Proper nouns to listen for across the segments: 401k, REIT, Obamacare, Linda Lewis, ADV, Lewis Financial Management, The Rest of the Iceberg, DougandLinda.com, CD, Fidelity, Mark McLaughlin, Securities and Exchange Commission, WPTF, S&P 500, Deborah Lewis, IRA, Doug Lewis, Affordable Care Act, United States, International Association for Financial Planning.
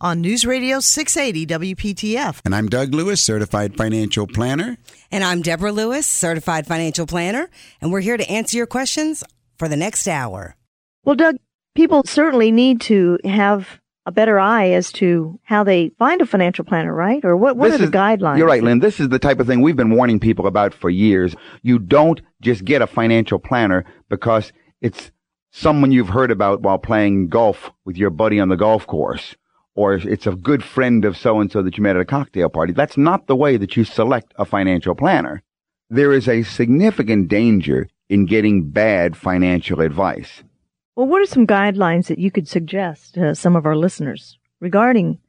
on News Radio 680 WPTF. And I'm Doug Lewis, Certified Financial Planner. And I'm Deborah Lewis, Certified Financial Planner. And we're here to answer your questions for the next hour. Well, Doug, people certainly need to have a better eye as to how they find a financial planner, right? Or what are the guidelines? You're right, Lynn. This is the type of thing we've been warning people about for years. You don't just get a financial planner because it's someone you've heard about while playing golf with your buddy on the golf course, or it's a good friend of so-and-so that you met at a cocktail party. That's not the way that you select a financial planner. There is a significant danger in getting bad financial advice. Well, what are some guidelines that you could suggest to some of our listeners regarding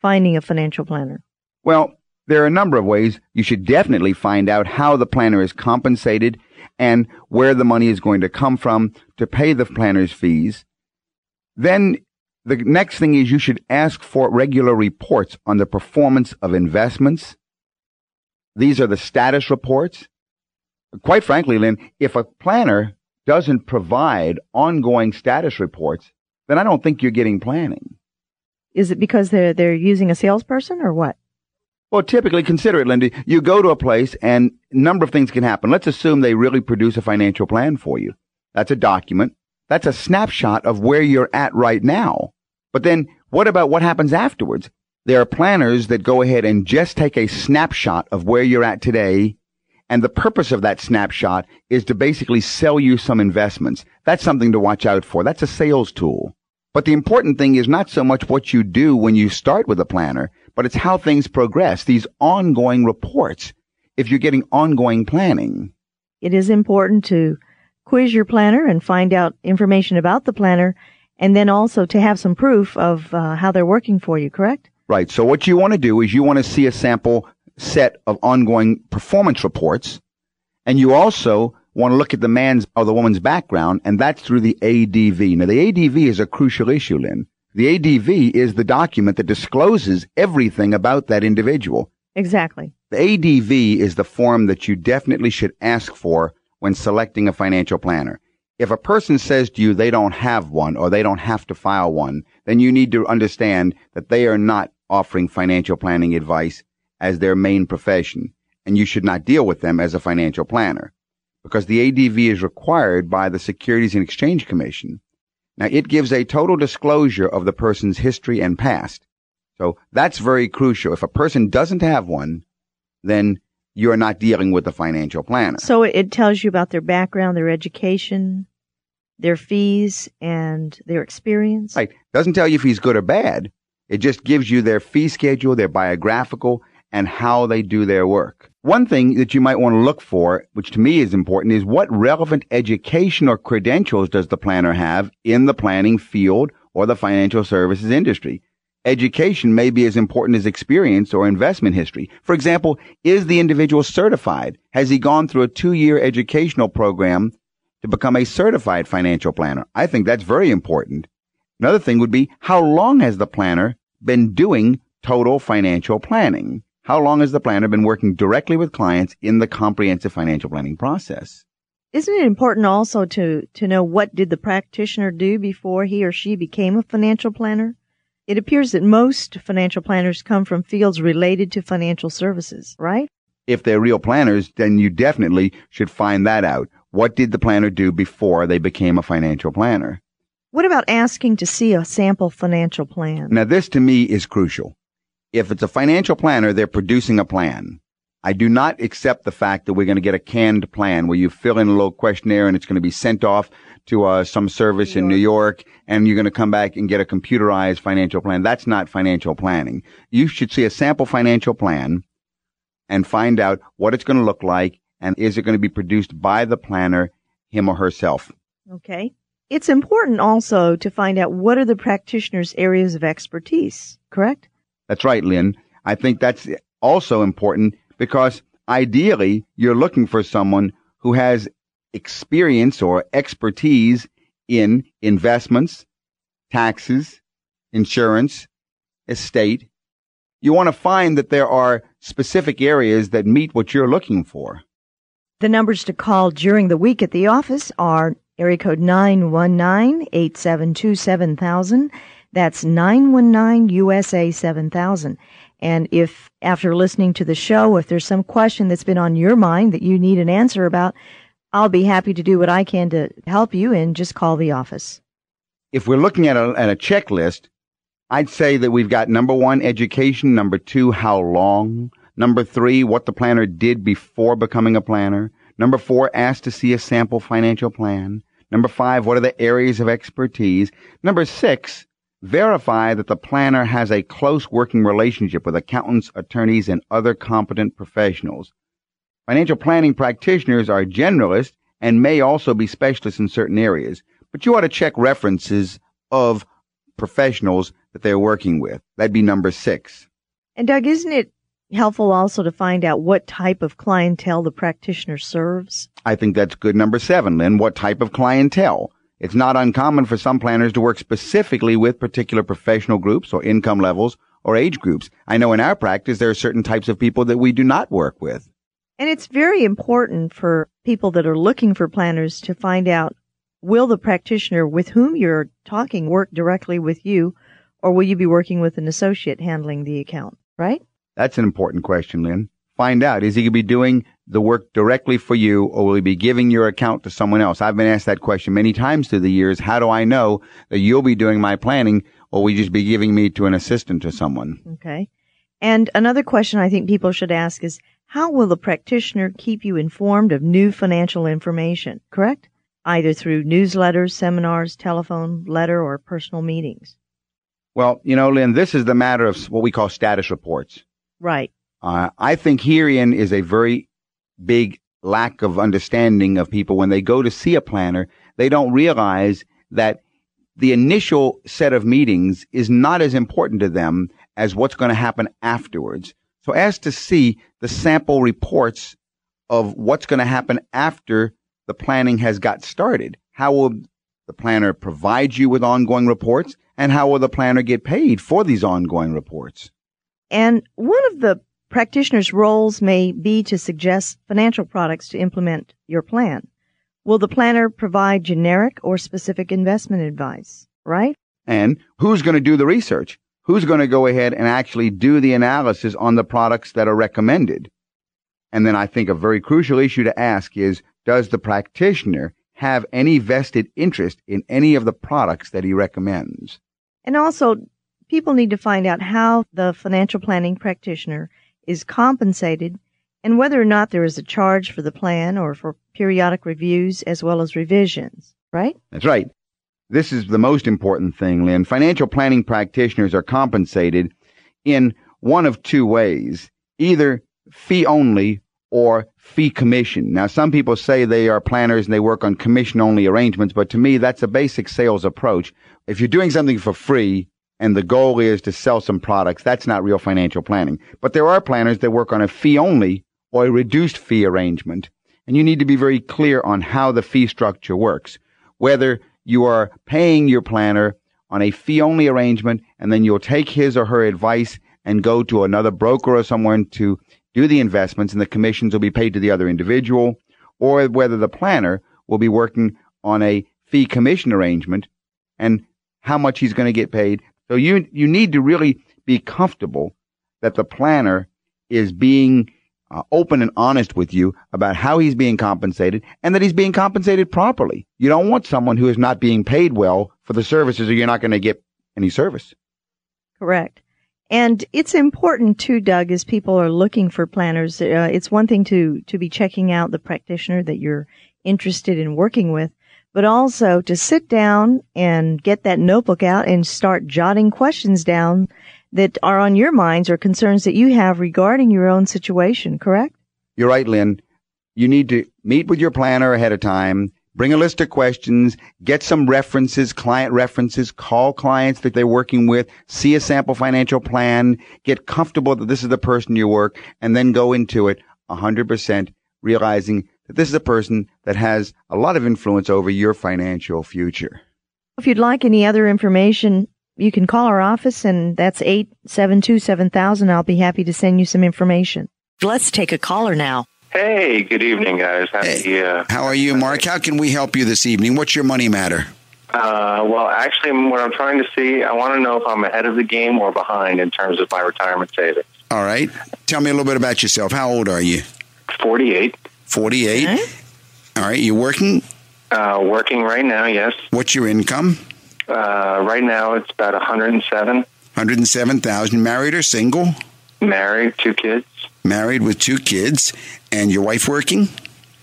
finding a financial planner? Well, there are a number of ways. You should definitely find out how the planner is compensated and where the money is going to come from to pay the planner's fees. Then the next thing is you should ask for regular reports on the performance of investments. These are the status reports. Quite frankly, Lynn, if a planner doesn't provide ongoing status reports, then I don't think you're getting planning. Is it because they're using a salesperson or what? Well, typically, consider it, Linda. You go to a place and a number of things can happen. Let's assume they really produce a financial plan for you. That's a document. That's a snapshot of where you're at right now. But then what about what happens afterwards? There are planners that go ahead and just take a snapshot of where you're at today. And the purpose of that snapshot is to basically sell you some investments. That's something to watch out for. That's a sales tool. But the important thing is not so much what you do when you start with a planner, but it's how things progress, these ongoing reports, if you're getting ongoing planning. It is important to quiz your planner and find out information about the planner, and then also to have some proof of how they're working for you, correct? Right. So what you want to do is you want to see a sample set of ongoing performance reports, and you also want to look at the man's or the woman's background, and that's through the ADV. Now, the ADV is a crucial issue, Lynn. The ADV is the document that discloses everything about that individual. Exactly. The ADV is the form that you definitely should ask for when selecting a financial planner. If a person says to you they don't have one or they don't have to file one, then you need to understand that they are not offering financial planning advice as their main profession, and you should not deal with them as a financial planner because the ADV is required by the Securities and Exchange Commission. Now, it gives a total disclosure of the person's history and past. So that's very crucial. If a person doesn't have one, then you're not dealing with a financial planner. So it tells you about their background, their education, their fees, and their experience? Right. Doesn't tell you if he's good or bad. It just gives you their fee schedule, their biographical, and how they do their work. One thing that you might want to look for, which to me is important, is what relevant education or credentials does the planner have in the planning field or the financial services industry? Education may be as important as experience or investment history. For example, is the individual certified? Has he gone through a 2-year educational program to become a certified financial planner? I think that's very important. Another thing would be, how long has the planner been doing total financial planning? How long has the planner been working directly with clients in the comprehensive financial planning process? Isn't it important also to know what did the practitioner do before he or she became a financial planner? It appears that most financial planners come from fields related to financial services, right? If they're real planners, then you definitely should find that out. What did the planner do before they became a financial planner? What about asking to see a sample financial plan? Now, this to me is crucial. If it's a financial planner, they're producing a plan. I do not accept the fact that we're going to get a canned plan where you fill in a little questionnaire and it's going to be sent off to some service in New York and you're going to come back and get a computerized financial plan. That's not financial planning. You should see a sample financial plan and find out what it's going to look like and is it going to be produced by the planner, him or herself. Okay. It's important also to find out what are the practitioner's areas of expertise, correct? That's right, Lynn. I think that's also important, because ideally, you're looking for someone who has experience or expertise in investments, taxes, insurance, estate. You want to find that there are specific areas that meet what you're looking for. The numbers to call during the week at the office are area code 919-872-7000. That's 919-USA-7000. And if, after listening to the show, if there's some question that's been on your mind that you need an answer about, I'll be happy to do what I can to help you, and just call the office. If we're looking at a checklist, I'd say that we've got number one, education. Number two, how long. Number three, what the planner did before becoming a planner. Number four, ask to see a sample financial plan. Number five, what are the areas of expertise. Number six, verify that the planner has a close working relationship with accountants, attorneys, and other competent professionals. Financial planning practitioners are generalists and may also be specialists in certain areas, but you ought to check references of professionals that they're working with. That'd be number six. And Doug, isn't it helpful also to find out what type of clientele the practitioner serves? I think that's good number seven, Lynn. What type of clientele? It's not uncommon for some planners to work specifically with particular professional groups or income levels or age groups. I know in our practice there are certain types of people that we do not work with. And it's very important for people that are looking for planners to find out, will the practitioner with whom you're talking work directly with you, or will you be working with an associate handling the account, right? That's an important question, Lynn. Find out, is he going to be doing the work directly for you, or will he be giving your account to someone else? I've been asked that question many times through the years. How do I know that you'll be doing my planning, or will you just be giving me to an assistant or someone? Okay. And another question I think people should ask is, how will the practitioner keep you informed of new financial information, correct? Either through newsletters, seminars, telephone, letter, or personal meetings. Well, you know, Lynn, this is the matter of what we call status reports. Right. I think herein is a very big lack of understanding of people. When they go to see a planner, they don't realize that the initial set of meetings is not as important to them as what's going to happen afterwards. So ask to see the sample reports of what's going to happen after the planning has got started. How will the planner provide you with ongoing reports, and how will the planner get paid for these ongoing reports? And one of the practitioner's roles may be to suggest financial products to implement your plan. Will the planner provide generic or specific investment advice, right? And who's going to do the research? Who's going to go ahead and actually do the analysis on the products that are recommended? And then I think a very crucial issue to ask is, does the practitioner have any vested interest in any of the products that he recommends? And also, people need to find out how the financial planning practitioner is compensated, and whether or not there is a charge for the plan or for periodic reviews as well as revisions, right? That's right. This is the most important thing, Lynn. Financial planning practitioners are compensated in one of two ways, either fee only or fee commission. Now, some people say they are planners and they work on commission-only arrangements, but to me, that's a basic sales approach. If you're doing something for free, and the goal is to sell some products, that's not real financial planning. But there are planners that work on a fee-only or a reduced fee arrangement, and you need to be very clear on how the fee structure works, whether you are paying your planner on a fee-only arrangement, and then you'll take his or her advice and go to another broker or someone to do the investments, and the commissions will be paid to the other individual, or whether the planner will be working on a fee-commission arrangement and how much he's going to get paid. So you need to really be comfortable that the planner is being open and honest with you about how he's being compensated, and that he's being compensated properly. You don't want someone who is not being paid well for the services, or you're not going to get any service. Correct. And it's important too, Doug, as people are looking for planners. It's one thing to be checking out the practitioner that you're interested in working with, but also to sit down and get that notebook out and start jotting questions down that are on your minds or concerns that you have regarding your own situation, correct? You're right, Lynn. You need to meet with your planner ahead of time, bring a list of questions, get some references, client references, call clients that they're working with, see a sample financial plan, get comfortable that this is the person you work, and then go into it 100% realizing that this is a person that has a lot of influence over your financial future. If you'd like any other information, you can call our office, and that's 872-7000. I'll be happy to send you some information. Let's take a caller now. Hey, good evening, guys. How are you, Mark? How can we help you this evening? What's your money matter? Well, actually, what I'm trying to see, I want to know if I'm ahead of the game or behind in terms of my retirement savings. All right. Tell me a little bit about yourself. How old are you? 48. 48. Mm-hmm. All right. You working? Working right now, yes. What's your income? Right now, it's about $107,000. $107,000. Married or single? Married, 2 kids. Married with 2 kids. And your wife working?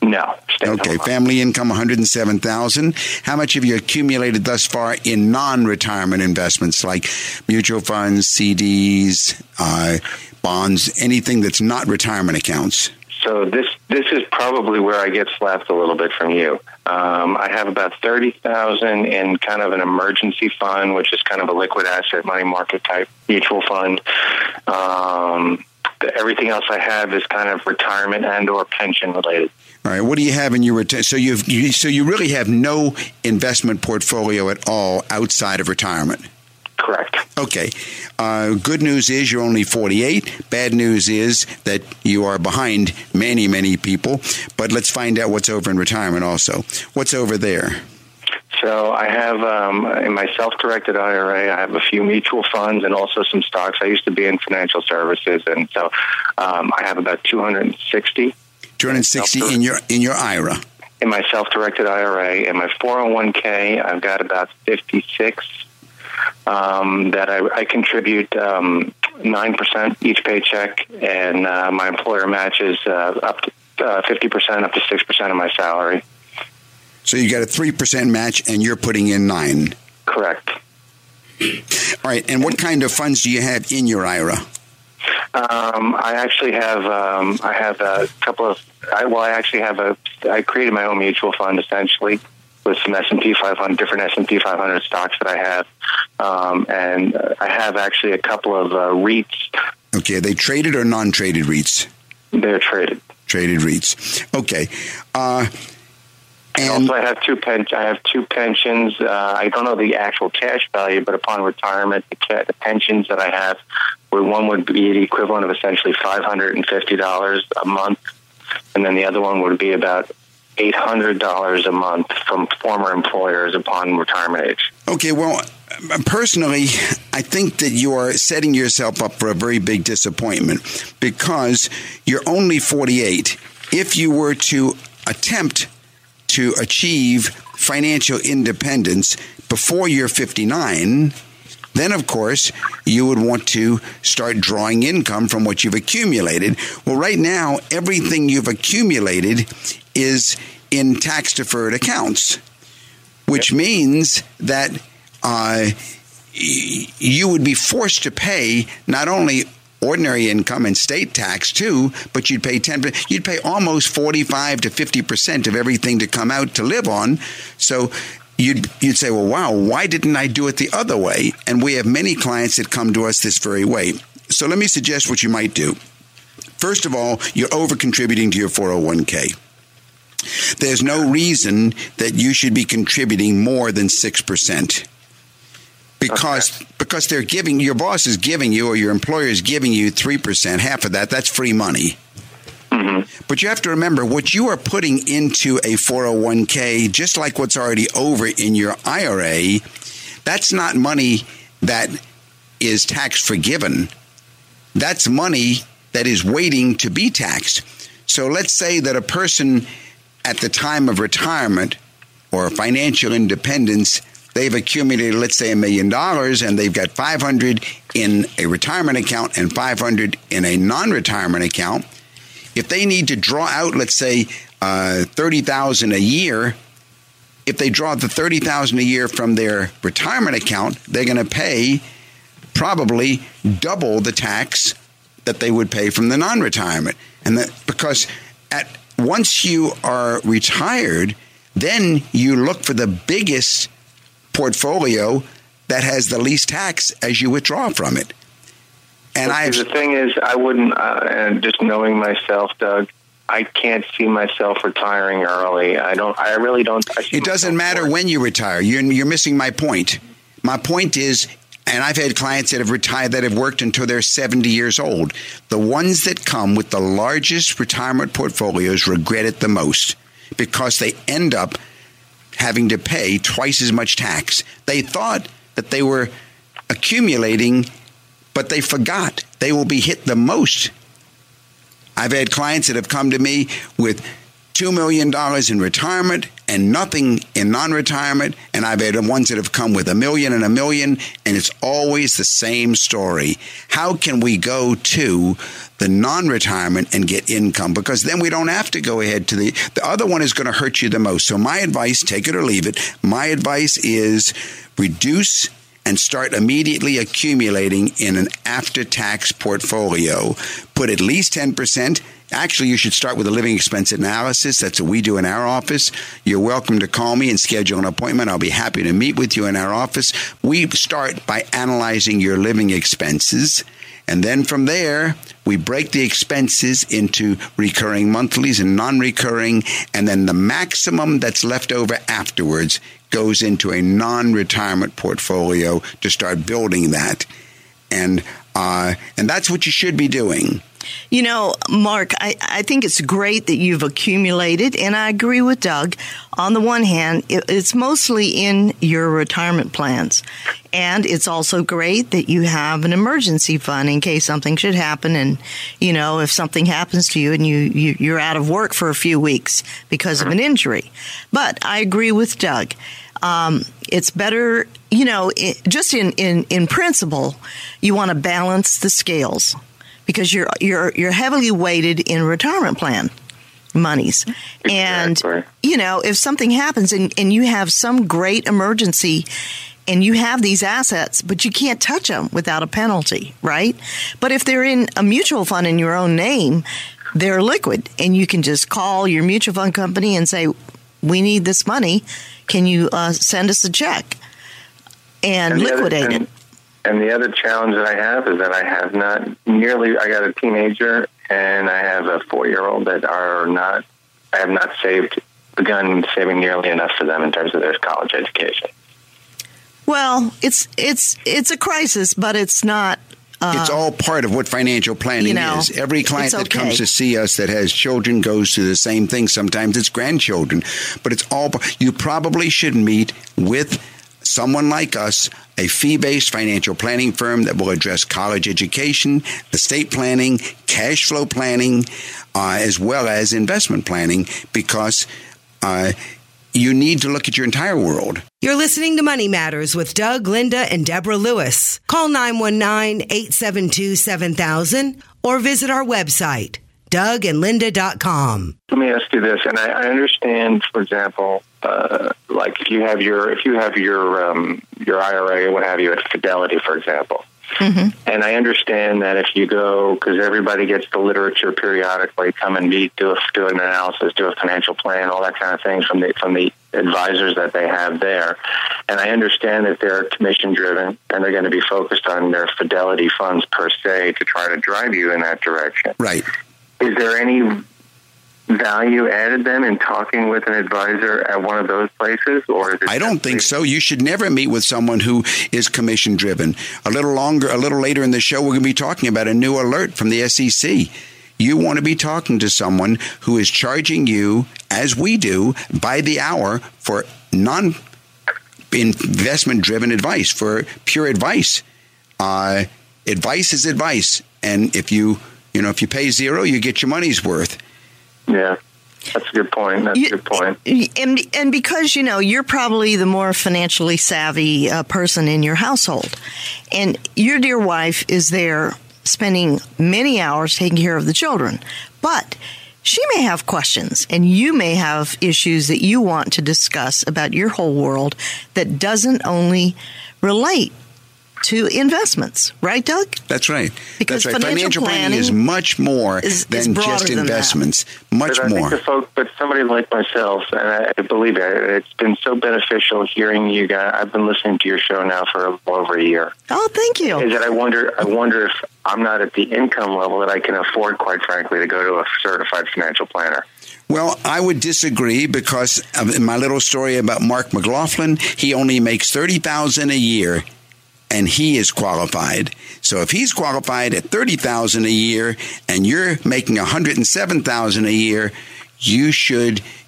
No. Okay. Family income, $107,000. How much have you accumulated thus far in non-retirement investments like mutual funds, CDs, bonds, anything that's not retirement accounts? So this is probably where I get slapped a little bit from you. I have about $30,000 in kind of an emergency fund, which is kind of a liquid asset, money market type mutual fund. Everything else I have is kind of retirement and/or pension related. All right. What do you have in your retirement? So you really have no investment portfolio at all outside of retirement. Correct. Okay. Good news is you're only 48. Bad news is that you are behind many, many people. But let's find out what's over in retirement also. What's over there? So I have, in my self-directed IRA, I have a few mutual funds and also some stocks. I used to be in financial services, and so I have about 260. 260 in your IRA? In my self-directed IRA. In my 401k, I've got about 56. That I contribute 9% each paycheck, and my employer matches up to 50%, up to 6% of my salary. So you got a 3% match, and you're putting in 9%. Correct. All right, and what kind of funds do you have in your IRA? I actually have I created my own mutual fund essentially, with some S&P 500, different S&P 500 stocks that I have. And I have actually a couple of REITs. Okay. Are they traded or non-traded REITs? They're traded. Traded REITs. Okay. And also I have 2 pensions. I don't know the actual cash value, but upon retirement, the pensions that I have, one would be the equivalent of essentially $550 a month. And then the other one would be about $800 a month from former employers upon retirement age. Okay, well, personally, I think that you are setting yourself up for a very big disappointment because you're only 48. If you were to attempt to achieve financial independence before you're 59, then, of course, you would want to start drawing income from what you've accumulated. Well, right now, everything you've accumulated is in tax-deferred accounts, which means that you would be forced to pay not only ordinary income and state tax, too, but you'd pay almost 45 to 50% of everything to come out to live on. So you'd say, well, wow, why didn't I do it the other way? And we have many clients that come to us this very way. So let me suggest what you might do. First of all, you're over-contributing to your 401k. There's no reason that you should be contributing more than 6% because they're giving, your boss is giving you or your employer is giving you 3%, half of that. That's free money. Mm-hmm. But you have to remember what you are putting into a 401k, just like what's already over in your IRA, that's not money that is tax forgiven. That's money that is waiting to be taxed. So let's say that a person at the time of retirement or financial independence they've accumulated, let's say, $1 million, and they've got $500 in a retirement account and $500 in a non-retirement account. If they need to draw out, let's say, $30,000 a year, if they draw the $30,000 a year from their retirement account, they're going to pay probably double the tax that they would pay from the non-retirement. And that, because once you are retired, then you look for the biggest portfolio that has the least tax as you withdraw from it. And the thing is, I wouldn't, and just knowing myself, Doug, I can't see myself retiring early. I really don't. It doesn't matter when you retire. You're missing my point. My point is, and I've had clients that have retired that have worked until they're 70 years old. The ones that come with the largest retirement portfolios regret it the most because they end up having to pay twice as much tax. They thought that they were accumulating, but they forgot. They will be hit the most. I've had clients that have come to me with $2 million in retirement and nothing in non-retirement. And I've had ones that have come with $1 million. And it's always the same story. How can we go to the non-retirement and get income? Because then we don't have to go ahead to the other one is going to hurt you the most. So my advice, take it or leave it. My advice is reduce and start immediately accumulating in an after-tax portfolio. Put at least 10%. Actually, you should start with a living expense analysis. That's what we do in our office. You're welcome to call me and schedule an appointment. I'll be happy to meet with you in our office. We start by analyzing your living expenses. And then from there, we break the expenses into recurring monthlies and non-recurring. And then the maximum that's left over afterwards goes into a non-retirement portfolio to start building that. And that's what you should be doing. You know, Mark, I think it's great that you've accumulated, and I agree with Doug. On the one hand, it's mostly in your retirement plans, and it's also great that you have an emergency fund in case something should happen, and, you know, if something happens to you and you're out of work for a few weeks because of an injury. But I agree with Doug. It's better, you know, just in principle, you want to balance the scales, because you're heavily weighted in retirement plan monies. And, you know, if something happens and you have some great emergency and you have these assets, but you can't touch them without a penalty, right? But if they're in a mutual fund in your own name, they're liquid. And you can just call your mutual fund company and say, we need this money. Can you send us a check and liquidate it? And the other challenge that I have is that I have not nearly, I got a teenager and I have a 4-year-old that are not, I have not begun saving nearly enough for them in terms of their college education. Well, it's a crisis, but it's not. It's all part of what financial planning is. Every client that comes to see us that has children goes through the same thing. Sometimes it's grandchildren, but it's all, you probably should meet with someone like us, a fee-based financial planning firm that will address college education, estate planning, cash flow planning, as well as investment planning, because you need to look at your entire world. You're listening to Money Matters with Doug, Linda, and Deborah Lewis. Call 919-872-7000 or visit our website, DougandLinda.com. Let me ask you this, and I understand, for example, like if you have your IRA or what have you at Fidelity, for example, and I understand that if you go, because everybody gets the literature periodically, come and meet, do an analysis, do a financial plan, all that kind of things from the advisors that they have there, and I understand that they're commission driven and they're going to be focused on their Fidelity funds per se to try to drive you in that direction. Right? Is there any value added then in talking with an advisor at one of those places? Or is it? I don't think so. You should never meet with someone who is commission driven. A little later in the show, we're going to be talking about a new alert from the SEC. You want to be talking to someone who is charging you, as we do, by the hour for non-investment driven advice, for pure advice. Advice is advice. And if you pay zero, you get your money's worth. Yeah. That's a good point. And because, you know, you're probably the more financially savvy person in your household, and your dear wife is there spending many hours taking care of the children, but she may have questions and you may have issues that you want to discuss about your whole world that doesn't only relate to investments, right, Doug? That's right. Because that's right. Financial planning is much more than just investments. But somebody like myself, and I believe it's been so beneficial hearing you guys. I've been listening to your show now for a little over a year. Oh, thank you. Is that I wonder if I'm not at the income level that I can afford, quite frankly, to go to a certified financial planner. Well, I would disagree because in my little story about Mark McLaughlin, he only makes $30,000 a year. And he is qualified. So if he's qualified at $30,000 a year and you're making $107,000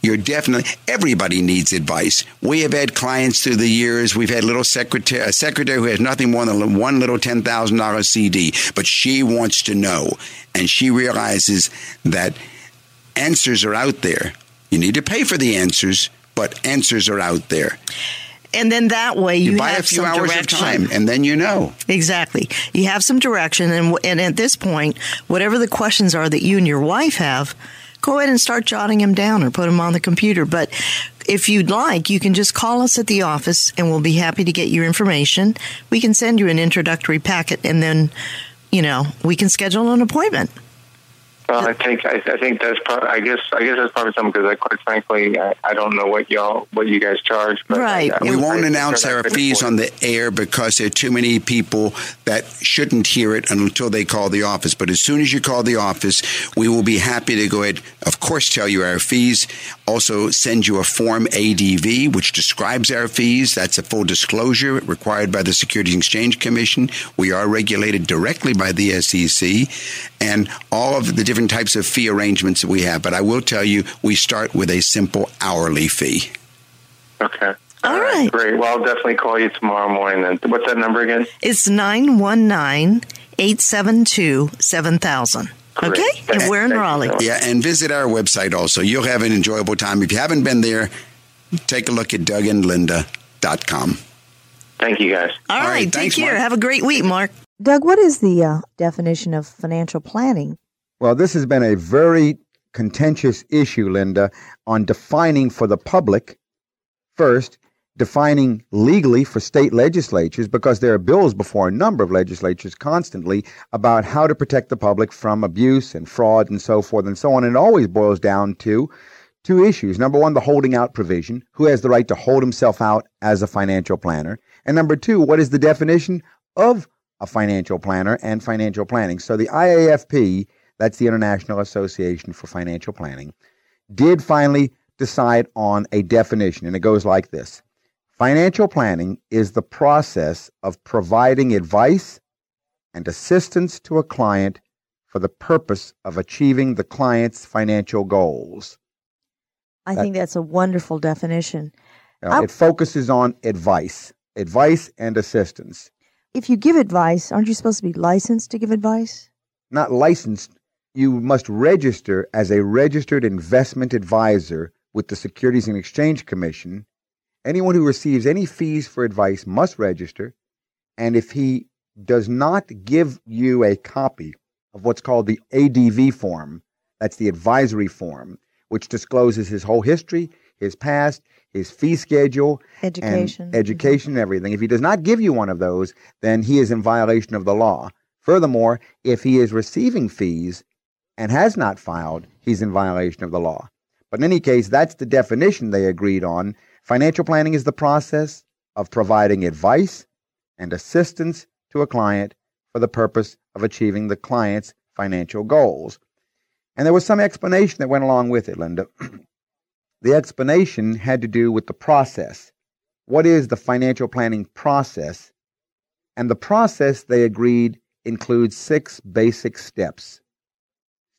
a year, everybody needs advice. We have had clients through the years. We've had a secretary who has nothing more than one little $10,000 CD, but she wants to know. And she realizes that answers are out there. You need to pay for the answers, but answers are out there. And then that way you buy have a few some hours direction. Of time, and then you know. Exactly. You have some direction, and at this point, whatever the questions are that you and your wife have, go ahead and start jotting them down or put them on the computer. But if you'd like, you can just call us at the office, and we'll be happy to get your information. We can send you an introductory packet, and then, you know, we can schedule an appointment. Well, I think that's probably. I guess that's probably something because, quite frankly, I don't know what you guys charge. But right. We won't announce our fees on the air because there are too many people that shouldn't hear it until they call the office. But as soon as you call the office, we will be happy to go ahead, of course, tell you our fees. Also, send you a form ADV which describes our fees. That's a full disclosure required by the Securities and Exchange Commission. We are regulated directly by the SEC, and all of the different types of fee arrangements that we have. But I will tell you, we start with a simple hourly fee. Okay. All right. Great. Well, I'll definitely call you tomorrow morning then. What's that number again? It's 919-872-7000. Great. Okay? Thanks. And we're in Raleigh. Yeah, and visit our website also. You'll have an enjoyable time. If you haven't been there, take a look at DougandLinda.com. Thank you, guys. All right. Take care. Mark. Have a great week, Mark. Doug, what is the definition of financial planning? Well, this has been a very contentious issue, Linda, on defining for the public first, defining legally for state legislatures, because there are bills before a number of legislatures constantly about how to protect the public from abuse and fraud and so forth and so on. And it always boils down to two issues. Number one, the holding out provision. Who has the right to hold himself out as a financial planner? And number two, what is the definition of a financial planner and financial planning? So the IAFP, that's the International Association for Financial Planning, did finally decide on a definition, and it goes like this. Financial planning is the process of providing advice and assistance to a client for the purpose of achieving the client's financial goals. I think that's a wonderful definition. It focuses on advice and assistance. If you give advice, aren't you supposed to be licensed to give advice? Not licensed. You must register as a registered investment advisor with the Securities and Exchange Commission. Anyone who receives any fees for advice must register. And if he does not give you a copy of what's called the ADV form, that's the advisory form, which discloses his whole history, his past, his fee schedule, education, and everything. If he does not give you one of those, then he is in violation of the law. Furthermore, if he is receiving fees and has not filed, he's in violation of the law. But in any case, that's the definition they agreed on. Financial planning is the process of providing advice and assistance to a client for the purpose of achieving the client's financial goals. And there was some explanation that went along with it, Linda. The explanation had to do with the process. What is the financial planning process? And the process, they agreed, includes 6 basic steps.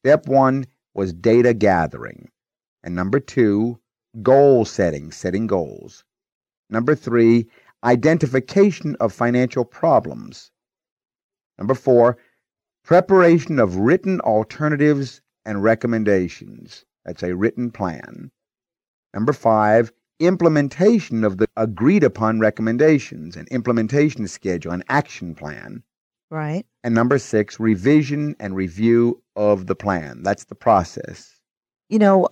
Step 1 was data gathering. And number 2, goal setting, setting goals. Number 3, identification of financial problems. Number 4, preparation of written alternatives and recommendations. That's a written plan. Number 5, implementation of the agreed upon recommendations, an implementation schedule, an action plan. Right. And number 6, revision and review of the plan. That's the process. You know,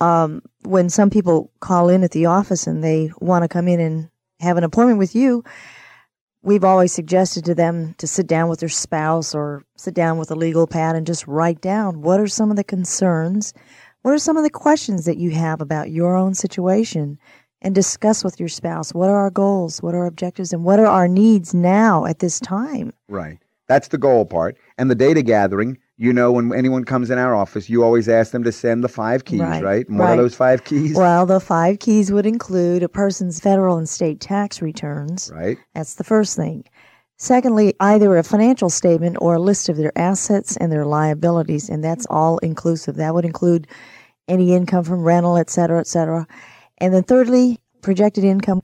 when some people call in at the office and they want to come in and have an appointment with you, we've always suggested to them to sit down with their spouse or sit down with a legal pad and just write down what are some of the concerns, what are some of the questions that you have about your own situation, and discuss with your spouse what are our goals, what are our objectives, and what are our needs now at this time. Right. That's the goal part. And the data gathering, you know, when anyone comes in our office, you always ask them to send the 5 keys, right? And what are those 5 keys? Well, the 5 keys would include a person's federal and state tax returns. Right. That's the first thing. Secondly, either a financial statement or a list of their assets and their liabilities, and that's all inclusive. That would include any income from rental, et cetera, et cetera. And then thirdly, projected income.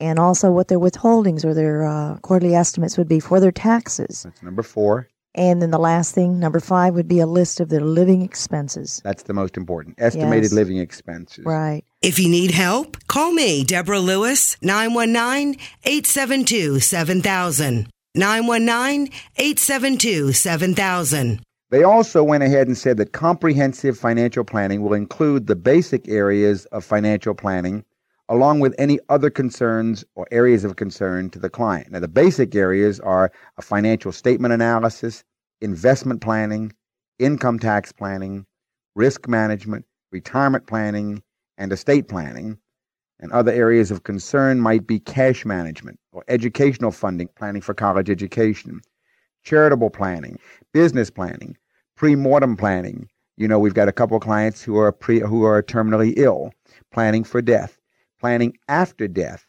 And also what their withholdings or their quarterly estimates would be for their taxes. That's number 4. And then the last thing, number 5, would be a list of their living expenses. That's the most important. Estimated living expenses. Right. If you need help, call me, Deborah Lewis, 919-872-7000. 919-872-7000. They also went ahead and said that comprehensive financial planning will include the basic areas of financial planning, along with any other concerns or areas of concern to the client. Now, the basic areas are a financial statement analysis, investment planning, income tax planning, risk management, retirement planning, and estate planning. And other areas of concern might be cash management or educational funding, planning for college education, charitable planning, business planning, pre-mortem planning. You know, we've got a couple of clients who are terminally ill, planning for death, planning after death,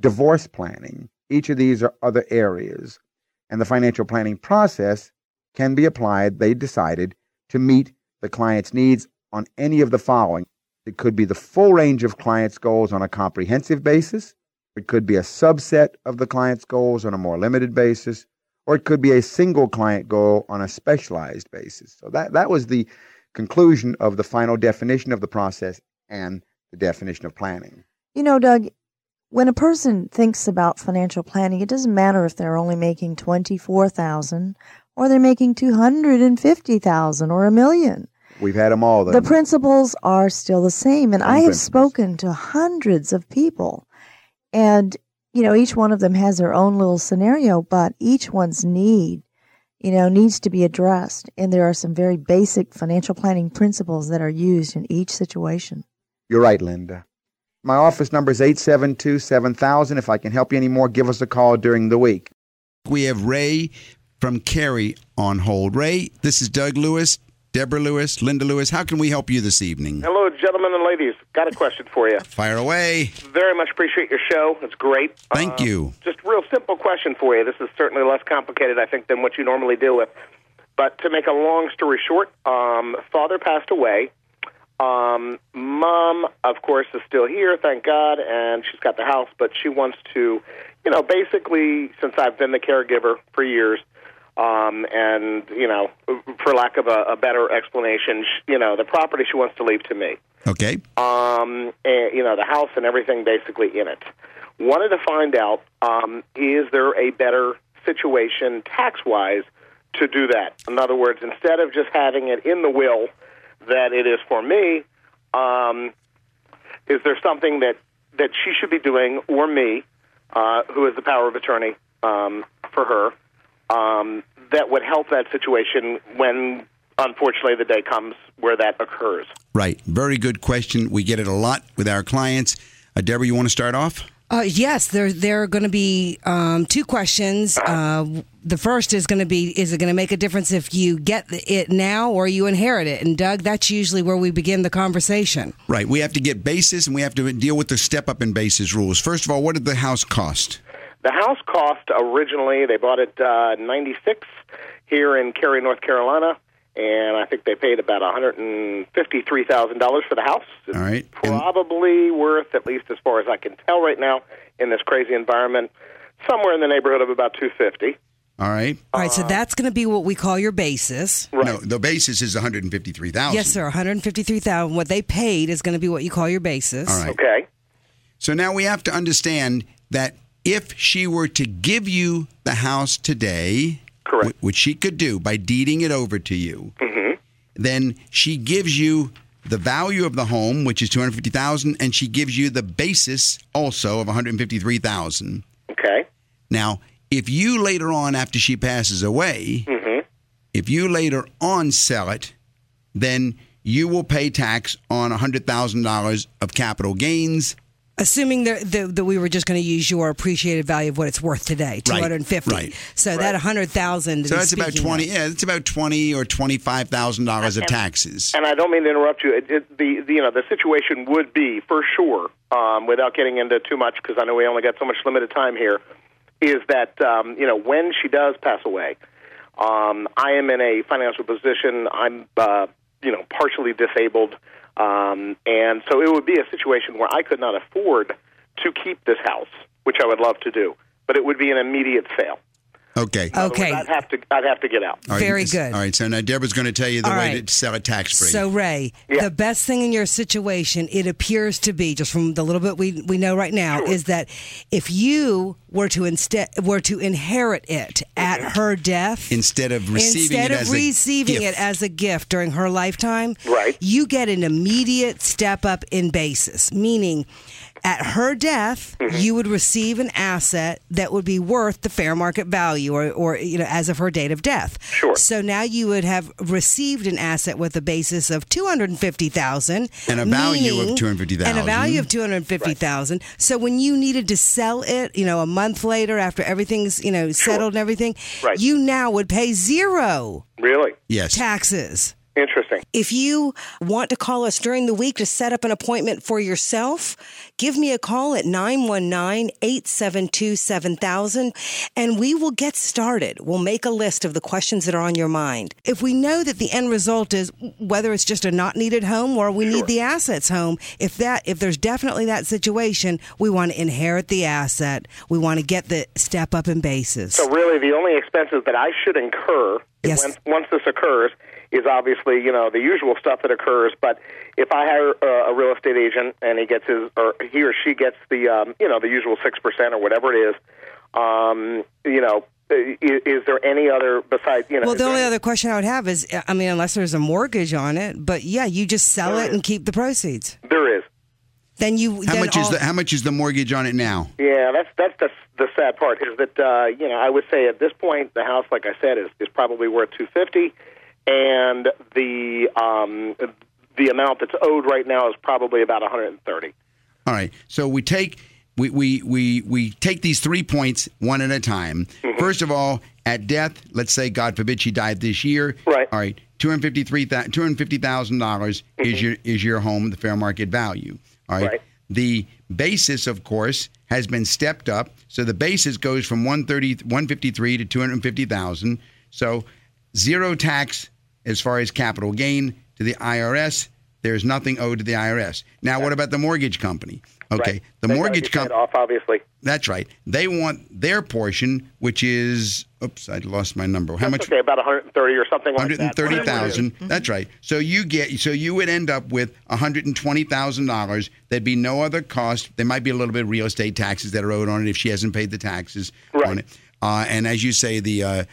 divorce planning. Each of these are other areas. And the financial planning process can be applied, they decided, to meet the client's needs on any of the following. It could be the full range of client's goals on a comprehensive basis. It could be a subset of the client's goals on a more limited basis. Or it could be a single client goal on a specialized basis. So that was the conclusion of the final definition of the process and the definition of planning. You know, Doug, when a person thinks about financial planning, it doesn't matter if they're only making $24,000 or they're making $250,000 or $1 million. We've had them all, though. The principles are still the same. And I have spoken to hundreds of people. And, you know, each one of them has their own little scenario, but each one's need, you know, needs to be addressed. And there are some very basic financial planning principles that are used in each situation. You're right, Linda. My office number is 872-7000. If I can help you any more, give us a call during the week. We have Ray from Cary on hold. Ray, this is Doug Lewis, Deborah Lewis, Linda Lewis. How can we help you this evening? Hello, gentlemen and ladies. Got a question for you. Fire away. Very much appreciate your show. It's great. Thank you. Just real simple question for you. This is certainly less complicated, I think, than what you normally deal with. But to make a long story short, father passed away. Mom, of course, is still here, thank God, and she's got the house, but she wants to, you know, basically, since I've been the caregiver for years, and, you know, for lack of a better explanation, you know, the property she wants to leave to me. Okay. And, you know, the house and everything basically in it. Wanted to find out, is there a better situation tax-wise to do that? In other words, instead of just having it in the will that it is for me, is there something that she should be doing, or me, who is the power of attorney for her, that would help that situation when, unfortunately, the day comes where that occurs? Right. Very good question. We get it a lot with our clients. Deborah, you want to start off? Yes, there are going to be 2 questions. The first is going to be, is it going to make a difference if you get it now or you inherit it? And, Doug, that's usually where we begin the conversation. Right. We have to get basis, and we have to deal with the step-up in basis rules. First of all, what did the house cost? The house cost originally, they bought it in 96 here in Cary, North Carolina. And I think they paid about $153,000 for the house. All right. It's probably worth, at least as far as I can tell right now, in this crazy environment, somewhere in the neighborhood of about $250,000. All right. All right. So that's going to be what we call your basis. Right. No, the basis is $153,000. Yes, sir. $153,000. What they paid is going to be what you call your basis. All right. Okay. So now we have to understand that if she were to give you the house today, correct, which she could do by deeding it over to you, mm-hmm, then she gives you the value of the home, which is $250,000, and she gives you the basis also of $153,000. Okay. Now, if you later on, after she passes away, mm-hmm, if you later on sell it, then you will pay tax on $100,000 of capital gains. Assuming that we were just going to use your appreciated value of what it's worth today, $250,000. Right. So that $100,000. So that's about $20,000 or $25,000 of taxes. And I don't mean to interrupt you. The situation would be for sure, without getting into too much, because I know we only got so much limited time here, is that when she does pass away, I am in a financial position. I'm partially disabled. And so it would be a situation where I could not afford to keep this house, which I would love to do, but it would be an immediate sale. Okay. Okay. I'd have to get out. Right. Very good. All right. So now Debor's going to tell you the way to sell it tax-free. So Ray, the best thing in your situation, it appears to be, just from the little bit we know right now, is that if you were to inherit it at her death, instead of receiving it as a gift during her lifetime, right, you get an immediate step up in basis, meaning, at her death, mm-hmm, you would receive an asset that would be worth the fair market value or as of her date of death. Sure. So now you would have received an asset with a basis of $250,000 and a value of $250,000. Right. So when you needed to sell it, a month later after everything's, settled and everything, right, you now would pay zero. Really? Yes. Taxes. Interesting. If you want to call us during the week to set up an appointment for yourself, give me a call at 919-872-7000, and we will get started. We'll make a list of the questions that are on your mind. If we know that the end result is whether it's just a not needed home or we need the assets home, if there's definitely that situation, we want to inherit the asset. We want to get the step up in basis. So really the only expenses that I should incur once this occurs is obviously, the usual stuff that occurs, but if I hire a real estate agent and he or she gets the usual 6% or whatever it is, is there any other besides? Well, the only other question I would have is, unless there's a mortgage on it, but you just sell it and keep the proceeds. There is. Then you. How much is the mortgage on it now? Yeah, that's the sad part is that I would say at this point the house, like I said, is probably worth $250,000. And the amount that's owed right now is probably about $130,000. All right. So we take these 3 points one at a time. Mm-hmm. First of all, at death, let's say God forbid she died this year. Right. All right. $250,000 is your home, the fair market value. All right. The basis, of course, has been stepped up. So the basis goes from $153,000 to $250,000. So zero tax. As far as capital gain to the IRS, there's nothing owed to the IRS. Now, what about the mortgage company? Okay, right. The mortgage company off, obviously. That's right. They want their portion, which is I lost my number. How much? Okay, about $130,000 or something like that. $130,000. Mm-hmm. That's right. So you would end up with $120,000. There'd be no other cost. There might be a little bit of real estate taxes that are owed on it if she hasn't paid the taxes on it. And as you say, the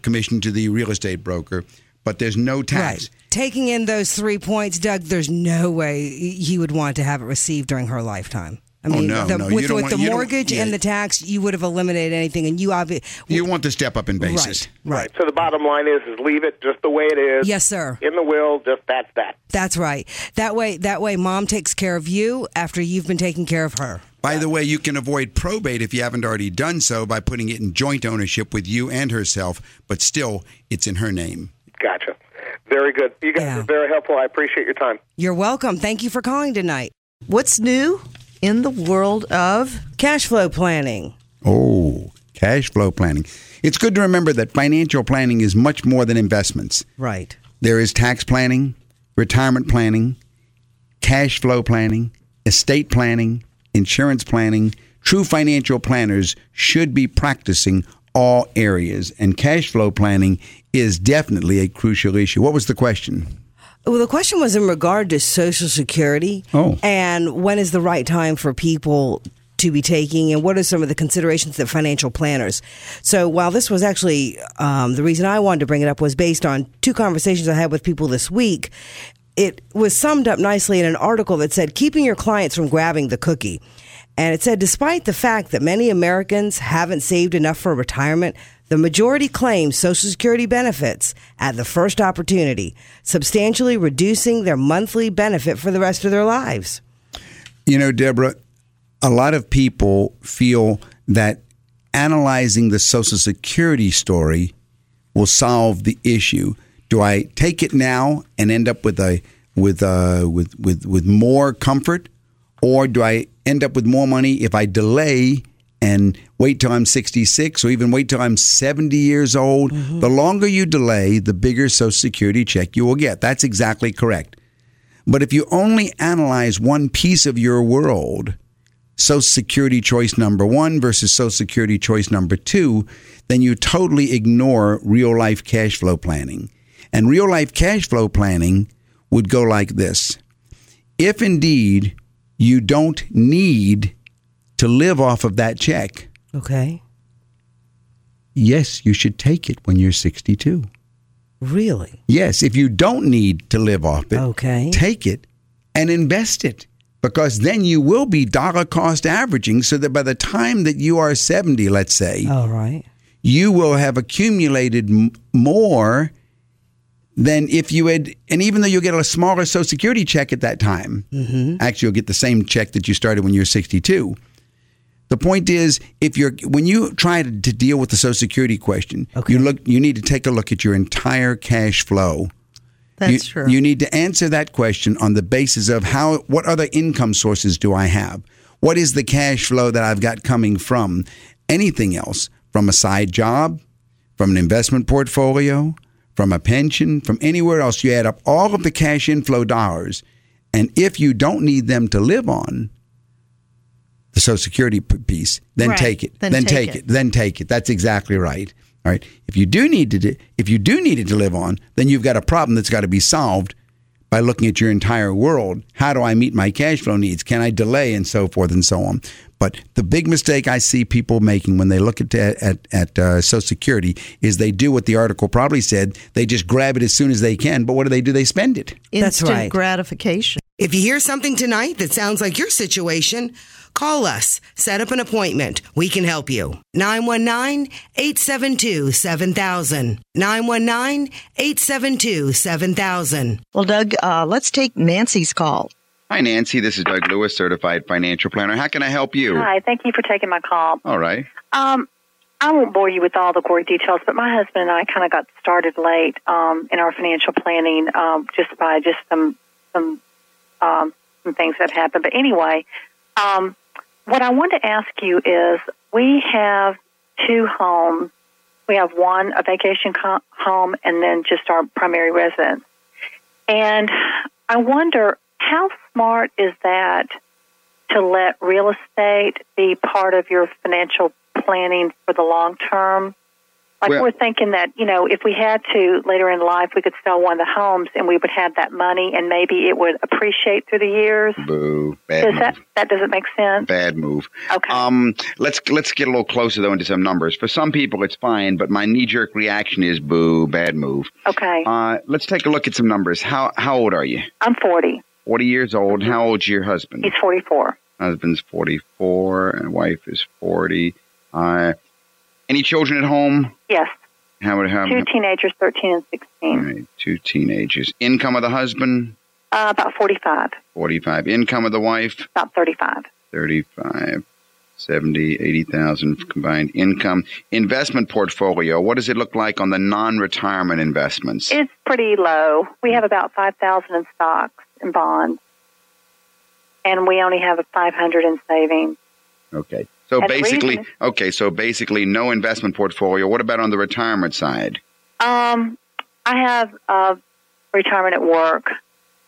commission to the real estate broker, but there's no tax. Right. Taking in those 3 points, Doug, there's no way he would want to have it received during her lifetime. I mean, the mortgage and the tax, you would have eliminated anything, and you obviously you want to step up in basis, right? So the bottom line is leave it just the way it is. Yes, sir. In the will, just that. That's right. That way, Mom takes care of you after you've been taking care of her. By the way, you can avoid probate if you haven't already done so by putting it in joint ownership with you and herself, but still, it's in her name. Gotcha. Very good. You guys are very helpful. I appreciate your time. You're welcome. Thank you for calling tonight. What's new in the world of cash flow planning? Oh, cash flow planning. It's good to remember that financial planning is much more than investments. Right. There is tax planning, retirement planning, cash flow planning, estate planning, insurance planning. True financial planners should be practicing all areas, and cash flow planning is definitely a crucial issue. What was the question? Well, the question was in regard to Social Security and when is the right time for people to be taking, and what are some of the considerations that financial planners. So while this was actually, the reason I wanted to bring it up was based on two conversations I had with people this week. It was summed up nicely in an article that said, keeping your clients from grabbing the cookie. And it said, despite the fact that many Americans haven't saved enough for retirement, the majority claim Social Security benefits at the first opportunity, substantially reducing their monthly benefit for the rest of their lives. You know, Deborah, a lot of people feel that analyzing the Social Security story will solve the issue. Do I take it now and end up with more comfort, or do I end up with more money if I delay and wait till I'm 66 or even wait till I'm 70 years old? Mm-hmm. The longer you delay, the bigger Social Security check you will get. That's exactly correct. But if you only analyze one piece of your world, Social Security choice number one versus Social Security choice number two, then you totally ignore real life cash flow planning. And real life cash flow planning would go like this. If indeed you don't need to live off of that check. Okay. Yes, you should take it when you're 62. Really? Yes, if you don't need to live off it, take it and invest it, because then you will be dollar cost averaging so that by the time that you are 70, let's say, you will have accumulated more than if you had, and even though you'll get a smaller Social Security check at that time, actually you'll get the same check that you started when you were 62. The point is, if you're, when you try to deal with the Social Security question, you need to take a look at your entire cash flow. That's true. You need to answer that question on the basis of what other income sources do I have? What is the cash flow that I've got coming from anything else? From a side job, from an investment portfolio, from a pension, from anywhere else. You add up all of the cash inflow dollars, and if you don't need them to live on, the Social Security piece, then take it. Then take it. That's exactly right. All right. If you do need it to live on, then you've got a problem that's got to be solved by looking at your entire world. How do I meet my cash flow needs? Can I delay, and so forth and so on? But the big mistake I see people making when they look at Social Security is they do what the article probably said. They just grab it as soon as they can. But what do? They spend it. Instant gratification. If you hear something tonight that sounds like your situation, call us. Set up an appointment. We can help you. 919-872-7000. 919-872-7000. Well, Doug, let's take Nancy's call. Hi, Nancy. This is Doug Lewis, Certified Financial Planner. How can I help you? Hi. Thank you for taking my call. All right. I won't bore you with all the gory details, but my husband and I kind of got started late in our financial planning just by some things that happened. But anyway, what I wanted to ask you is we have two homes. We have one, a vacation home, and then just our primary residence. And I wonder, how smart is that to let real estate be part of your financial planning for the long term? Like, we're thinking that, you know, if we had to later in life, we could sell one of the homes and we would have that money and maybe it would appreciate through the years. Boo. Bad move. That doesn't make sense. Bad move. Okay. Let's get a little closer, though, into some numbers. For some people, it's fine, but my knee-jerk reaction is, boo, bad move. Okay. Let's take a look at some numbers. How old are you? I'm 40. 40 years old. How old's your husband? He's 44. Husband's 44, and wife is 40. Any children at home? Yes. How would two teenagers, 13 and 16. All right, two teenagers. Income of the husband? About 45. 45. Income of the wife? About 35. 35. 70, 80,000 combined income. Investment portfolio, what does it look like on the non-retirement investments? It's pretty low. We have about 5,000 in stocks and bonds, and we only have $500 in savings. Okay. So basically no investment portfolio. What about on the retirement side? I have retirement at work,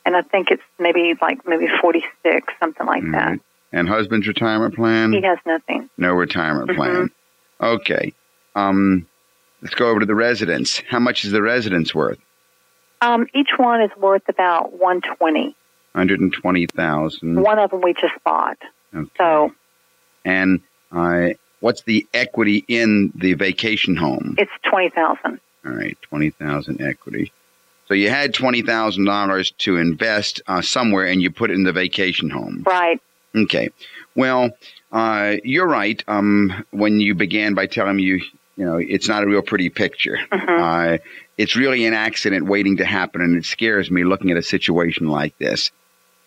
and I think it's maybe 46, something like that. And husband's retirement plan? He has nothing. No retirement plan. Okay. Let's go over to the residence. How much is the residence worth? Each one is worth about $120,000. $120,000. One of them we just bought. Okay. So, and what's the equity in the vacation home? It's $20,000. All right, $20,000 equity. So you had $20,000 to invest somewhere, and you put it in the vacation home. Right. Okay. Well, you're right. When you began by telling me you know, it's not a real pretty picture. Mm-hmm. It's really an accident waiting to happen, and it scares me looking at a situation like this.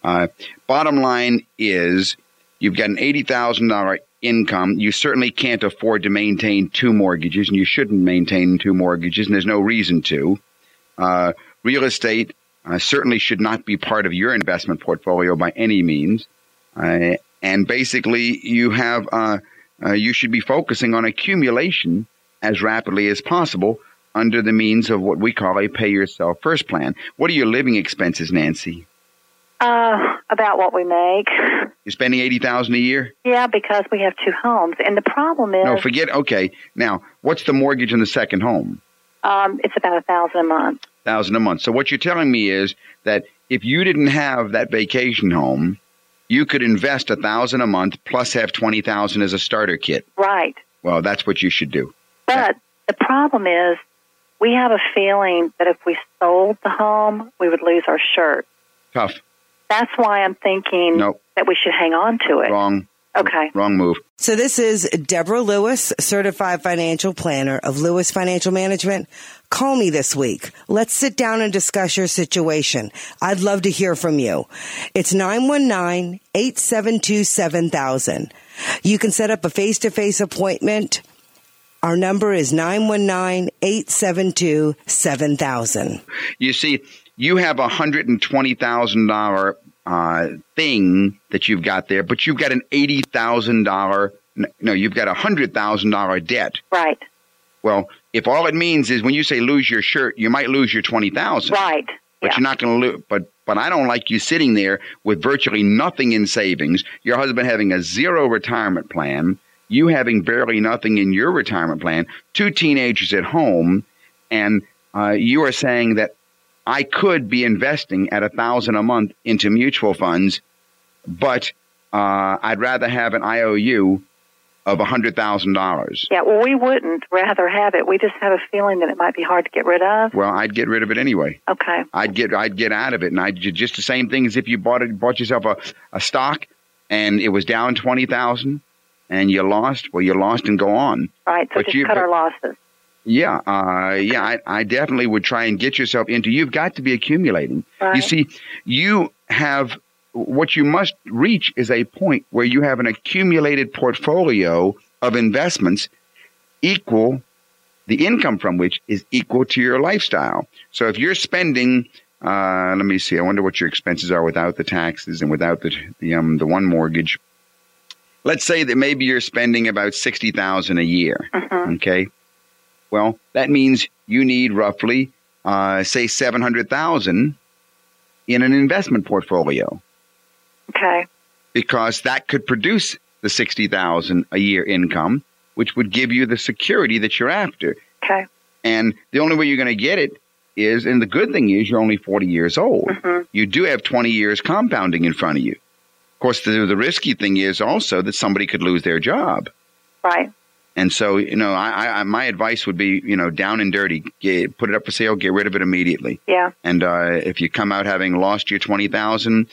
Bottom line is you've got an $80,000 income. You certainly can't afford to maintain two mortgages, and you shouldn't maintain two mortgages, and there's no reason to. Real estate certainly should not be part of your investment portfolio by any means. And basically, you have you should be focusing on accumulation as rapidly as possible under the means of what we call a pay-yourself-first plan. What are your living expenses, Nancy? About what we make. You're spending $80,000 a year? Yeah, because we have two homes. And the problem is... No, forget... Okay. Now, what's the mortgage on the second home? It's about $1,000 a month. $1,000 a month. So what you're telling me is that if you didn't have that vacation home, you could invest $1,000 a month plus have $20,000 as a starter kit. Right. Well, that's what you should do. But the problem is we have a feeling that if we sold the home, we would lose our shirt. Tough. That's why I'm thinking that we should hang on to it. Wrong. Okay. Wrong move. So this is Deborah Lewis, certified financial planner of Lewis Financial Management. Call me this week. Let's sit down and discuss your situation. I'd love to hear from you. It's 919-872-7000. You can set up a face-to-face appointment. Our number is 919-872-7000. You see, you have a $120,000 thing that you've got there, but you've got an $80,000, no, you've got a $100,000 debt. Right. Well, if all it means is when you say lose your shirt, you might lose your $20,000. Right. But you're not going to lose. But I don't like you sitting there with virtually nothing in savings, your husband having a zero retirement plan, you having barely nothing in your retirement plan, two teenagers at home, and you are saying that I could be investing at $1,000 a month into mutual funds, but I'd rather have an IOU of $100,000. Yeah, well, we wouldn't rather have it. We just have a feeling that it might be hard to get rid of. Well, I'd get rid of it anyway. Okay. I'd get out of it, and I'd do just the same thing as if you bought yourself a stock, and it was down $20,000, and you lost. Well, you lost and go on. All right, so but just cut our losses. Yeah, I definitely would try and get yourself into. You've got to be accumulating. Right. You see, you have what you must reach is a point where you have an accumulated portfolio of investments equal, the income from which is equal to your lifestyle. So if you're spending, let me see, I wonder what your expenses are without the taxes and without the one mortgage. Let's say that maybe you're spending about $60,000 a year. Mm-hmm. Okay. Well, that means you need roughly, say, $700,000 in an investment portfolio. Okay. Because that could produce the $60,000 a year income, which would give you the security that you're after. Okay. And the only way you're going to get it is, and the good thing is you're only 40 years old. Mm-hmm. You do have 20 years compounding in front of you. Of course, the risky thing is also that somebody could lose their job. Right. And so, you know, I my advice would be, you know, down and dirty, put it up for sale, get rid of it immediately. Yeah. And if you come out having lost your $20,000,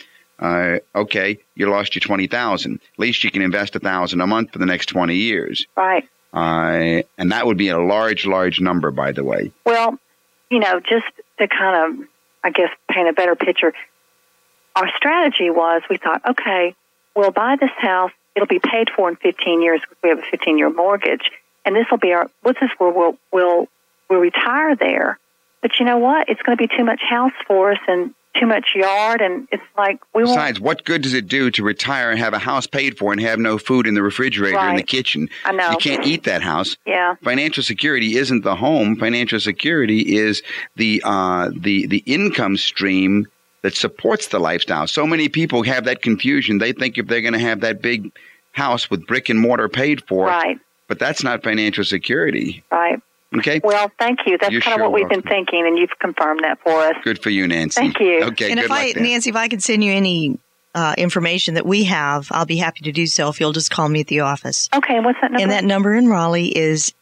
okay, you lost your $20,000. At least you can invest $1,000 a month for the next 20 years. Right. And that would be a large, large number, by the way. Well, you know, just to kind of, I guess, paint a better picture, our strategy was we thought, okay, we'll buy this house. It'll be paid for in 15 years because we have a 15-year mortgage. And this will be our, what's this, we'll retire there. But you know what? It's going to be too much house for us and too much yard. And it's like we won't. Besides, what good does it do to retire and have a house paid for and have no food in the refrigerator, right, in the kitchen? I know. You can't eat that house. Yeah. Financial security isn't the home. Financial security is the income stream that supports the lifestyle. So many people have that confusion. They think if they're going to have that big house with brick and mortar paid for, right, But that's not financial security. Right. Okay. Well, thank you. That's kind of what we've been thinking, and you've confirmed that for us. Good for you, Nancy. Thank you. Okay, and Nancy, if I can send you any information that we have, I'll be happy to do so if you'll just call me at the office. Okay, what's that number? And that number in Raleigh is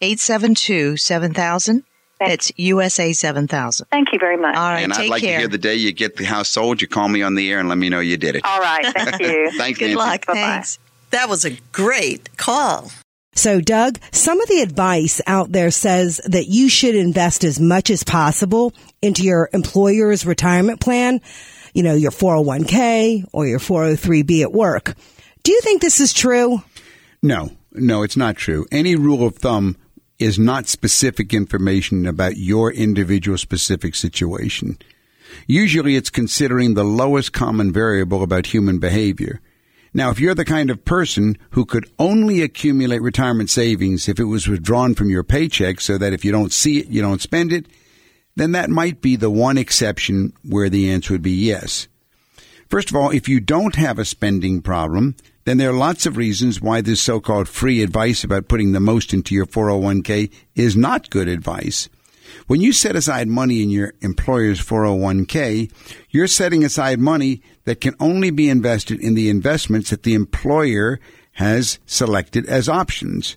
872-7000. That's USA 7000. Thank you very much. All right, and I'd like to hear the day you get the house sold. You call me on the air and let me know you did it. All right, thank you. Thanks, Nancy. Good luck. Bye-bye. Thanks. That was a great call. So, Doug, some of the advice out there says that you should invest as much as possible into your employer's retirement plan, you know, your 401k or your 403b at work. Do you think this is true? No, it's not true. Any rule of thumb is not specific information about your individual specific situation. Usually it's considering the lowest common variable about human behavior. Now, if you're the kind of person who could only accumulate retirement savings if it was withdrawn from your paycheck so that if you don't see it, you don't spend it, then that might be the one exception where the answer would be yes. First of all, if you don't have a spending problem, then there are lots of reasons why this so-called free advice about putting the most into your 401k is not good advice. When you set aside money in your employer's 401k, you're setting aside money that can only be invested in the investments that the employer has selected as options.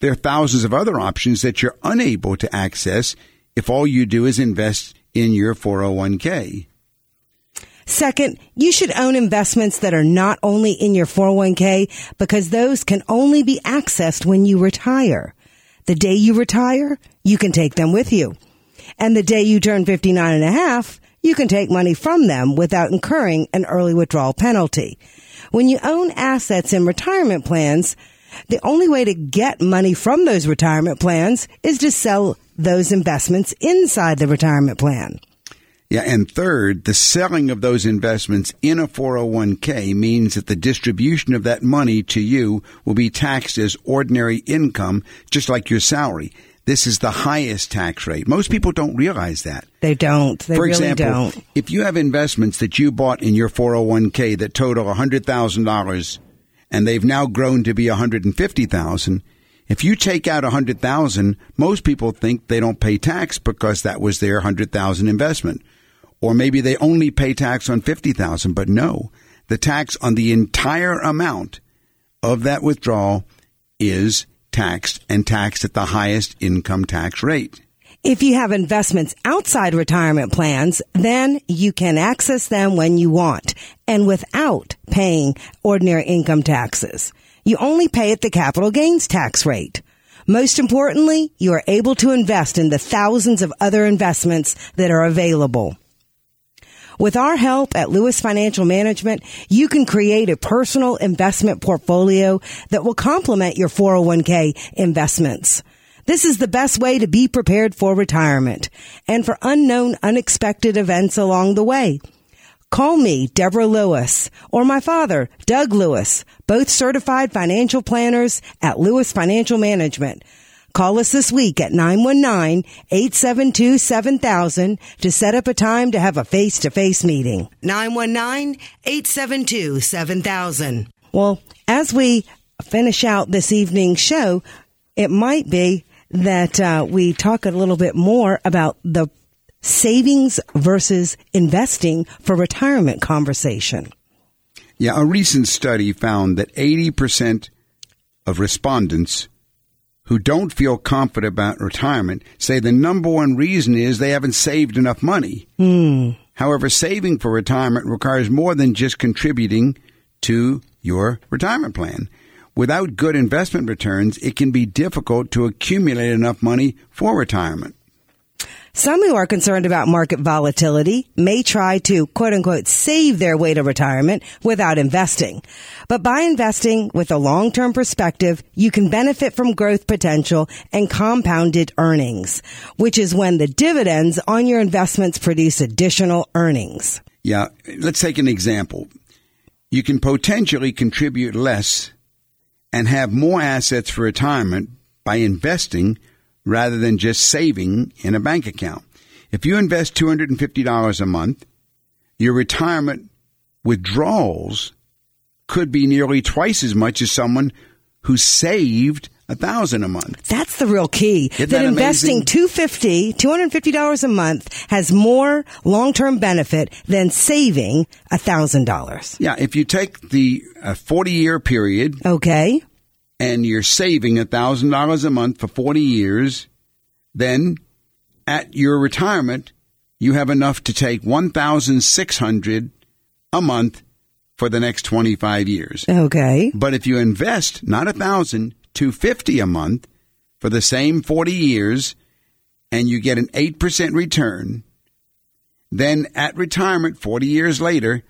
There are thousands of other options that you're unable to access if all you do is invest in your 401k. Second, you should own investments that are not only in your 401k because those can only be accessed when you retire. The day you retire, you can take them with you. And the day you turn 59 and a half, you can take money from them without incurring an early withdrawal penalty. When you own assets in retirement plans, the only way to get money from those retirement plans is to sell those investments inside the retirement plan. Yeah, and third, the selling of those investments in a 401k means that the distribution of that money to you will be taxed as ordinary income, just like your salary. This is the highest tax rate. Most people don't realize that. They don't. They really don't. For example, if you have investments that you bought in your 401k that total $100,000 and they've now grown to be $150,000, if you take out $100,000, most people think they don't pay tax because that was their $100,000 investment. Or maybe they only pay tax on $50,000, but no, the tax on the entire amount of that withdrawal is taxed and taxed at the highest income tax rate. If you have investments outside retirement plans, then you can access them when you want and without paying ordinary income taxes. You only pay at the capital gains tax rate. Most importantly, you are able to invest in the thousands of other investments that are available. With our help at Lewis Financial Management, you can create a personal investment portfolio that will complement your 401k investments. This is the best way to be prepared for retirement and for unknown, unexpected events along the way. Call me, Deborah Lewis, or my father, Doug Lewis, both certified financial planners at Lewis Financial Management. Call us this week at 919-872-7000 to set up a time to have a face-to-face meeting. 919-872-7000. Well, as we finish out this evening's show, it might be that we talk a little bit more about the savings versus investing for retirement conversation. Yeah, a recent study found that 80% of respondents who don't feel confident about retirement say the number one reason is they haven't saved enough money. However, saving for retirement requires more than just contributing to your retirement plan. Without good investment returns, it can be difficult to accumulate enough money for retirement. Some who are concerned about market volatility may try to, quote-unquote, save their way to retirement without investing. But by investing with a long-term perspective, you can benefit from growth potential and compounded earnings, which is when the dividends on your investments produce additional earnings. Yeah, let's take an example. You can potentially contribute less and have more assets for retirement by investing rather than just saving in a bank account. If you invest $250 a month, your retirement withdrawals could be nearly twice as much as someone who saved $1,000 a month. That's the real key. Isn't that investing $250 a month has more long-term benefit than saving $1,000. Yeah, if you take the 40-year period, okay, and you're saving $1,000 a month for 40 years, then at your retirement, you have enough to take $1,600 a month for the next 25 years. Okay. But if you invest, not $1,000, $250 a month for the same 40 years, and you get an 8% return, then at retirement, 40 years later,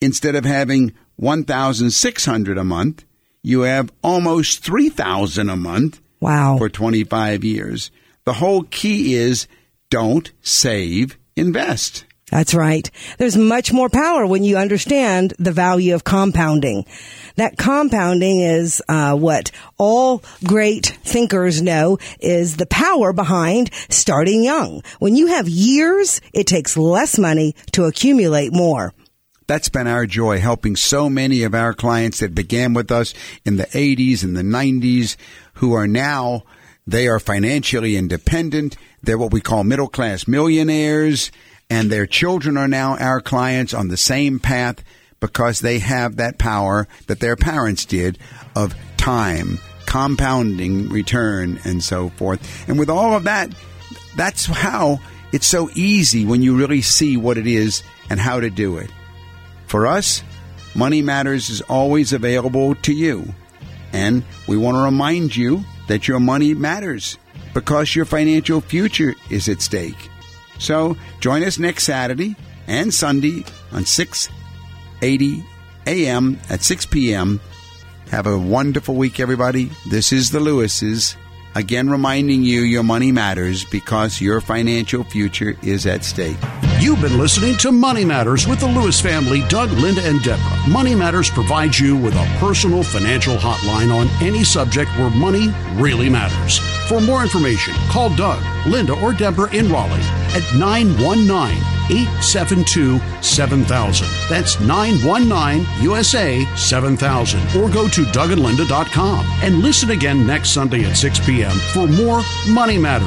instead of having $1,600 a month, you have almost $3,000 a month. Wow. For 25 years. The whole key is don't save, invest. That's right. There's much more power when you understand the value of compounding. That compounding is what all great thinkers know is the power behind starting young. When you have years, it takes less money to accumulate more. That's been our joy, helping so many of our clients that began with us in the 80s and the 90s who are now, they are financially independent. They're what we call middle-class millionaires. And their children are now our clients on the same path because they have that power that their parents did of time, compounding, return, and so forth. And with all of that, that's how it's so easy when you really see what it is and how to do it. For us, Money Matters is always available to you. And we want to remind you that your money matters because your financial future is at stake. So join us next Saturday and Sunday on 6:80 a.m. at 6 p.m. Have a wonderful week, everybody. This is the Lewises, again reminding you your money matters because your financial future is at stake. You've been listening to Money Matters with the Lewis family, Doug, Linda, and Deborah. Money Matters provides you with a personal financial hotline on any subject where money really matters. For more information, call Doug, Linda, or Deborah in Raleigh at 919-872-7000. That's 919-USA-7000. Or go to DougandLinda.com and listen again next Sunday at 6 p.m. for more Money Matters.